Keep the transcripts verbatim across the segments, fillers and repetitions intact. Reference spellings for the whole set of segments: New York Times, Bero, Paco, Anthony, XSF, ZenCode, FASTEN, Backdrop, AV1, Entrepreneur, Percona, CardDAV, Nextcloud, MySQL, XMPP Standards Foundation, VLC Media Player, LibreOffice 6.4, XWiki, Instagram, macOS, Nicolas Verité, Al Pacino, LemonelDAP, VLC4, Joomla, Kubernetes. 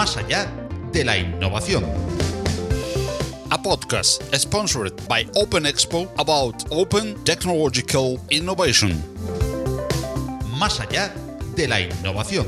más allá de la innovación. A podcast sponsored by Open Expo about open technological innovation. Más allá de la innovación.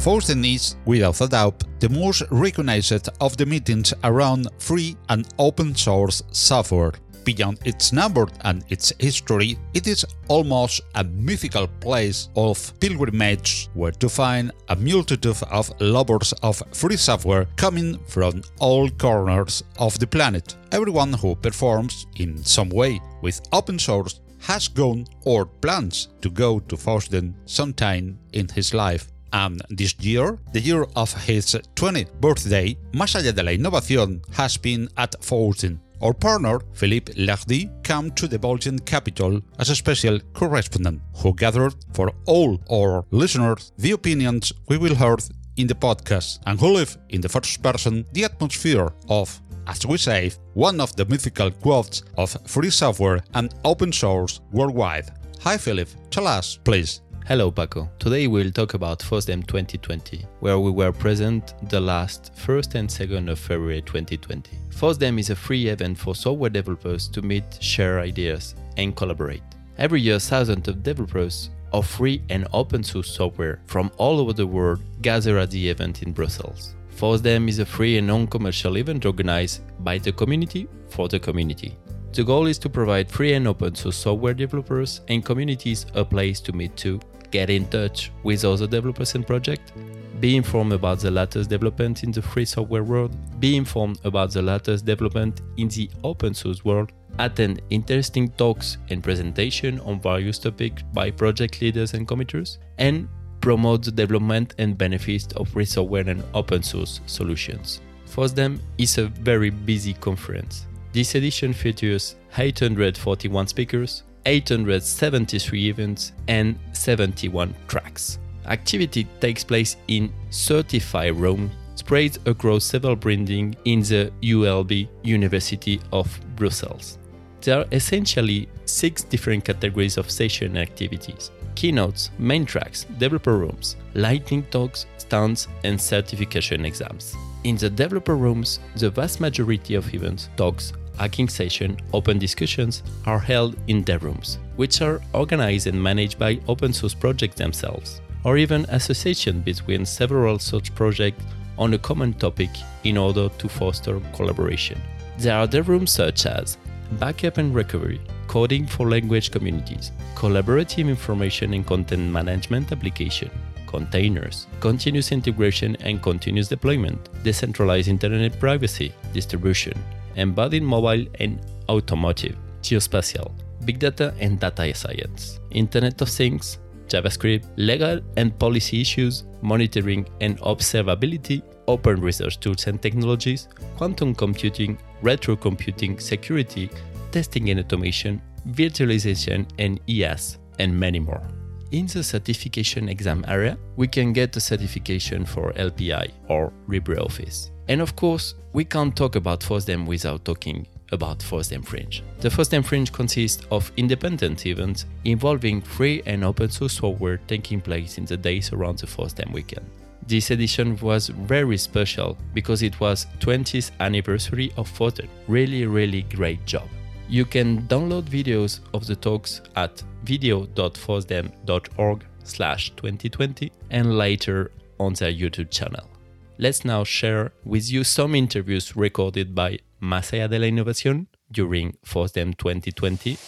FOSDEM is, without a doubt, the most recognized of the meetings around free and open source software. Beyond its number and its history, it is almost a mythical place of pilgrimage where to find a multitude of lovers of free software coming from all corners of the planet. Everyone who performs in some way with open source has gone or plans to go to FOSDEM sometime in his life. And this year, the year of his twentieth birthday, Más allá de la innovación has been at FOSDEM. Our partner, Philippe Lardy, came to the Belgian capital as a special correspondent, who gathered for all our listeners the opinions we will hear in the podcast, and who lived in the first person the atmosphere of, as we say, one of the mythical quotes of free software and open source worldwide. Hi Philippe, tell us, please. Hello Paco. Today we'll talk about FOSDEM twenty twenty, where we were present the last first and second of February twenty twenty. FOSDEM is a free event for software developers to meet, share ideas, and collaborate. Every year, thousands of developers of free and open source software from all over the world gather at the event in Brussels. FOSDEM is a free and non-commercial event organized by the community for the community. The goal is to provide free and open source software developers and communities a place to meet to get in touch with other developers and projects, be informed about the latest development in the free software world, be informed about the latest development in the open source world, attend interesting talks and presentations on various topics by project leaders and committers, and promote the development and benefits of free software and open source solutions. FOSDEM is a very busy conference. This edition features eight hundred forty-one speakers, eight hundred seventy-three events, and seventy-one tracks. Activity takes place in thirty-five rooms, spread across several buildings in the U L B, University of Brussels. There are essentially six different categories of session activities: keynotes, main tracks, developer rooms, lightning talks, stands, and certification exams. In the developer rooms, the vast majority of events, talks, hacking sessions, open discussions are held in dev rooms, which are organized and managed by open source projects themselves, or even association between several such projects on a common topic in order to foster collaboration. There are dev rooms such as backup and recovery, coding for language communities, collaborative information and content management application, containers, continuous integration and continuous deployment, decentralized internet privacy, distribution, embedded mobile and automotive, geospatial, big data and data science, Internet of Things, JavaScript, legal and policy issues, monitoring and observability, open research tools and technologies, quantum computing, retro computing, security, testing and automation, virtualization and E S, and many more. In the certification exam area, we can get a certification for L P I or LibreOffice. And of course, we can't talk about FOSDEM without talking about FOSDEM Fringe. The FOSDEM Fringe consists of independent events involving free and open source software taking place in the days around the FOSDEM weekend. This edition was very special because it was twentieth anniversary of FOSDEM. Really, really great job. You can download videos of the talks at video dot fosdem dot org slash twenty twenty and later on their YouTube channel. Let's now share with you some interviews recorded by Más allá de la Innovación during FOSDEM twenty twenty.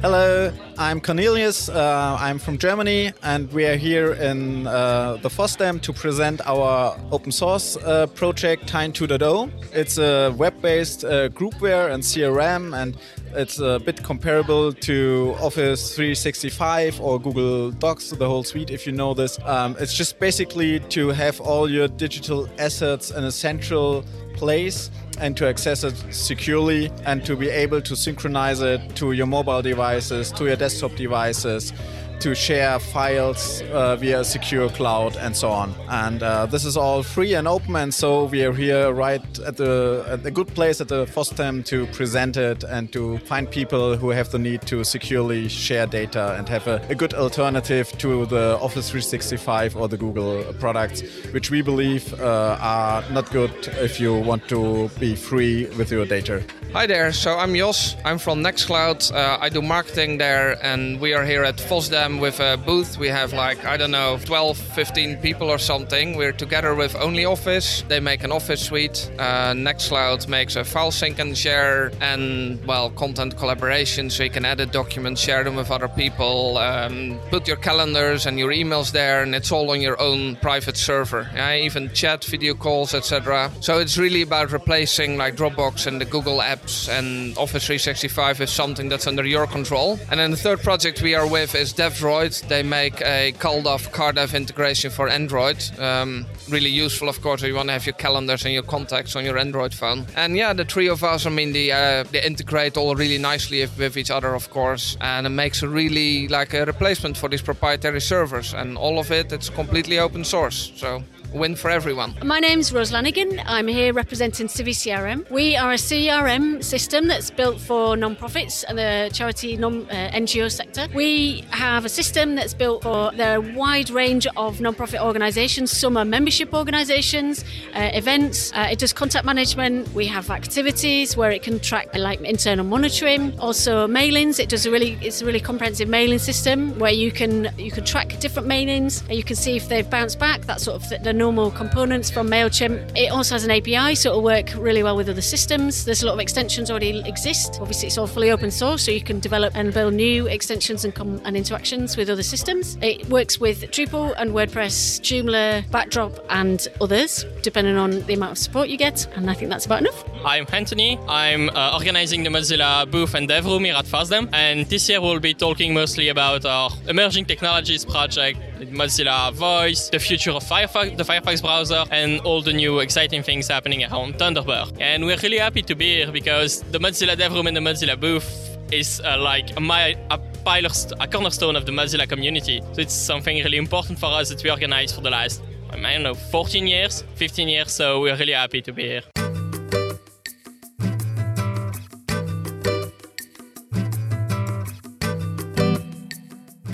Hello, I'm Cornelius, uh, I'm from Germany, and we are here in uh, the FOSDEM to present our open source uh, project Tine two point oh. It's a web-based uh, groupware and C R M, and it's a bit comparable to Office three sixty-five or Google Docs, the whole suite, if you know this. Um, it's just basically to have all your digital assets in a central place and to access it securely and to be able to synchronize it to your mobile devices, to your desktop devices, to share files uh, via a secure cloud and so on. And uh, this is all free and open, and so we are here right at the, at the good place at the FOSDEM to present it and to find people who have the need to securely share data and have a, a good alternative to the Office three sixty-five or the Google products, which we believe uh, are not good if you want to be free with your data. Hi there, so I'm Jos, I'm from Nextcloud, uh, I do marketing there, and we are here at FOSDEM with a booth. We have like, I don't know, twelve, fifteen people or something. We're together with OnlyOffice, they make an office suite, uh, Nextcloud makes a file sync and share, and well, content collaboration, so you can edit documents, share them with other people, um, put your calendars and your emails there, and it's all on your own private server. Yeah, even chat, video calls, et cetera. So it's really about replacing like Dropbox and the Google app and Office three sixty-five is something that's under your control. And then the third project we are with is Dev Android. They make a CalDAV, CardDAV integration for Android. Um, really useful, of course, if you want to have your calendars and your contacts on your Android phone. And yeah, the three of us, I mean, they, uh, they integrate all really nicely with each other, of course. And it makes a really like a replacement for these proprietary servers. And all of it, it's completely open source. So. Win for everyone. My name's Rose Lanigan. I'm here representing CiviCRM. We are a C R M system that's built for non-profits and the charity non, uh, N G O sector. We have a system that's built for the wide range of non-profit organisations. Some are membership organisations, uh, events. Uh, it does contact management. We have activities where it can track like internal monitoring. Also mailings. It does a really it's a really comprehensive mailing system where you can you can track different mailings and you can see if they've bounced back. That sort of th the normal components from MailChimp. It also has an A P I, so it'll work really well with other systems. There's a lot of extensions already exist. Obviously, it's all fully open source, so you can develop and build new extensions and, com and interactions with other systems. It works with Drupal and WordPress, Joomla, Backdrop, and others, depending on the amount of support you get. And I think that's about enough. I'm Anthony. I'm uh, organizing the Mozilla booth and dev room here at FOSDEM. And this year, we'll be talking mostly about our emerging technologies project, Mozilla Voice, the future of Firefox, the Firefox browser, and all the new exciting things happening around Thunderbird. And we're really happy to be here because the Mozilla Dev Room and the Mozilla Booth is uh, like a, my, a, pilot, a cornerstone of the Mozilla community. So it's something really important for us that we organized for the last, I don't know, fourteen years, fifteen years, so we're really happy to be here.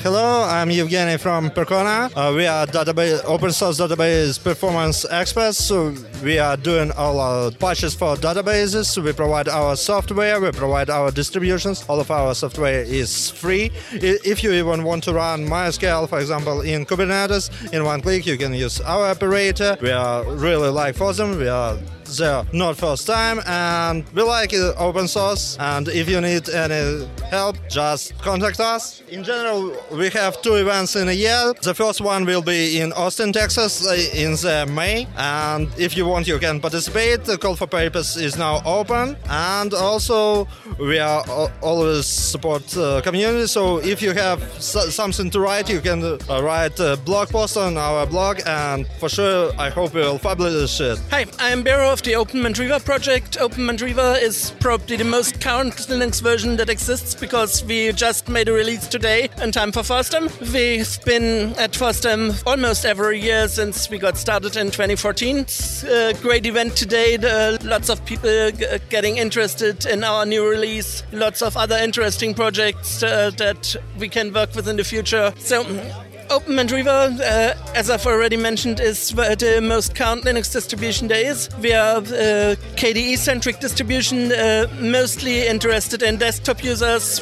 Hello, I'm Evgeny from Percona. Uh, we are database, open source database performance experts. So we are doing all our patches for databases. We provide our software, we provide our distributions. All of our software is free. If you even want to run MySQL, for example, in Kubernetes, in one click, you can use our operator. We are really like FOSDEM. We are there not first time, and we like it open source, and if you need any help, just contact us. In general, we have two events in a year. The first one will be in Austin, Texas in the May, and if you want, you can participate. The call for papers is now open, and also we are always support the community, so if you have something to write, you can write a blog post on our blog, and for sure, I hope we will publish it. Hi, I'm Bero of the Open Mandriva project. Open Mandriva is probably the most current Linux version that exists because we just made a release today in time for FOSDEM. We've been at FOSDEM almost every year since we got started in twenty fourteen. It's a great event today. There are lots of people getting interested in our new release. Lots of other interesting projects uh, that we can work with in the future. So. Open Mandriva, uh, as I've already mentioned, is the most current Linux distribution there is. We are a K D E-centric distribution, uh, mostly interested in desktop users.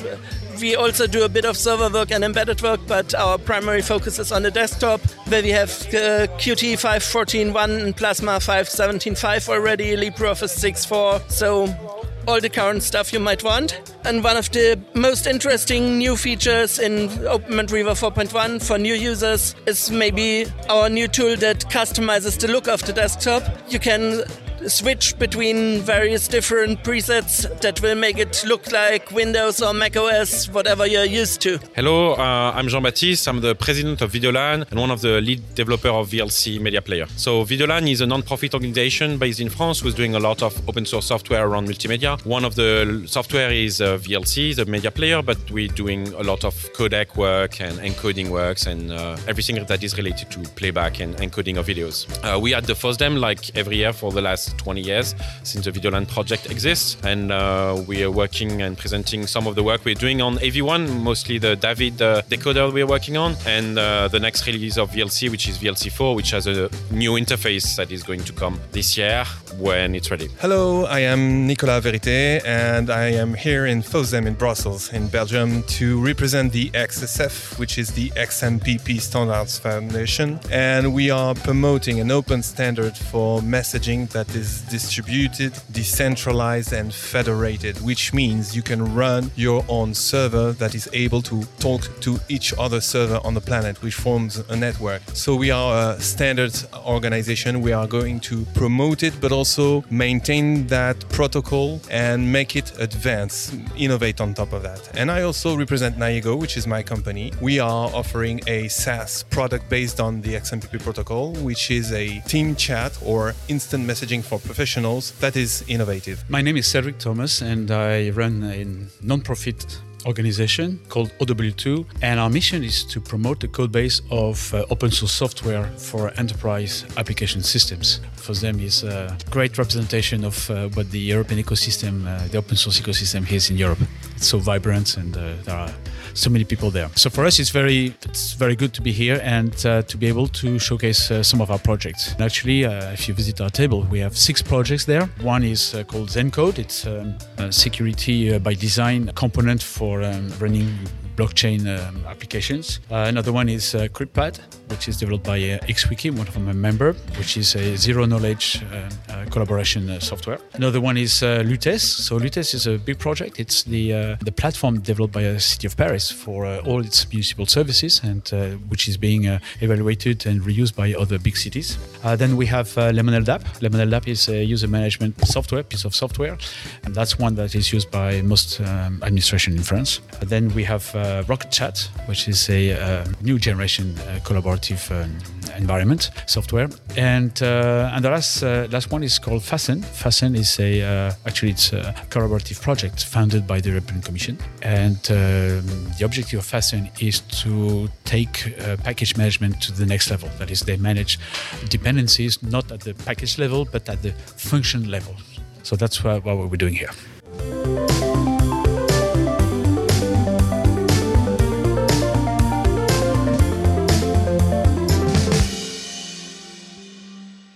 We also do a bit of server work and embedded work, but our primary focus is on the desktop, where we have uh, Qt five fourteen point one and Plasma five seventeen point five already, LibreOffice six point four, so all the current stuff you might want. And one of the most interesting new features in Open Mandriva four point one for new users is maybe our new tool that customizes the look of the desktop. You can switch between various different presets that will make it look like Windows or macOS, whatever you're used to. Hello, uh, I'm Jean-Baptiste. I'm the president of VideoLan and one of the lead developers of V L C Media Player. So VideoLan is a non-profit organization based in France who's doing a lot of open source software around multimedia. One of the software is uh, V L C, the media player, but we're doing a lot of codec work and encoding works and uh, everything that is related to playback and encoding of videos. Uh, we had the FOSDEM like every year for the last twenty years since the VideoLan project exists, and uh, we are working and presenting some of the work we're doing on A V one, mostly the David uh, decoder we're working on, and uh, the next release of V L C, which is V L C four, which has a new interface that is going to come this year when it's ready. Hello, I am Nicolas Verité, and I am here in FOSDEM in Brussels, in Belgium, to represent the X S F, which is the X M P P Standards Foundation, and we are promoting an open standard for messaging that is distributed, decentralized and federated, which means you can run your own server that is able to talk to each other server on the planet, which forms a network. So we are a standard organization. We are going to promote it, but also maintain that protocol and make it advance, innovate on top of that. And I also represent Nayego, which is my company. We are offering a SaaS product based on the X M P P protocol, which is a team chat or instant messaging for professionals that is innovative. My name is Cedric Thomas and I run a non-profit organization called O W two, and our mission is to promote the code base of uh, open source software for enterprise application systems. FOSDEM is a great representation of uh, what the European ecosystem, uh, the open source ecosystem is in Europe. It's so vibrant and uh, there are so many people there. So for us, it's very it's very good to be here and uh, to be able to showcase uh, some of our projects. And actually, uh, if you visit our table, we have six projects there. One is uh, called ZenCode. It's um, a security uh, by design component for Or, um, running blockchain um, applications. Uh, another one is uh, CryptPad, which is developed by uh, XWiki, one of my members, which is a zero-knowledge uh, uh, collaboration uh, software. Another one is uh, LUTES. So LUTES is a big project. It's the uh, the platform developed by the City of Paris for uh, all its municipal services, and uh, which is being uh, evaluated and reused by other big cities. Uh, then we have uh, LemonelDAP. LemonelDAP is a user management software, piece of software, and that's one that is used by most um, administration in France. Uh, then we have uh, Rocket Chat, which is a uh, new generation uh, collaborative um, environment software, and uh, and the last uh, last one is called FASTEN. FASTEN is a uh, actually it's a collaborative project founded by the European Commission, and um, the objective of FASTEN is to take uh, package management to the next level. That is, they manage dependencies not at the package level but at the function level. So that's what, what we're doing here.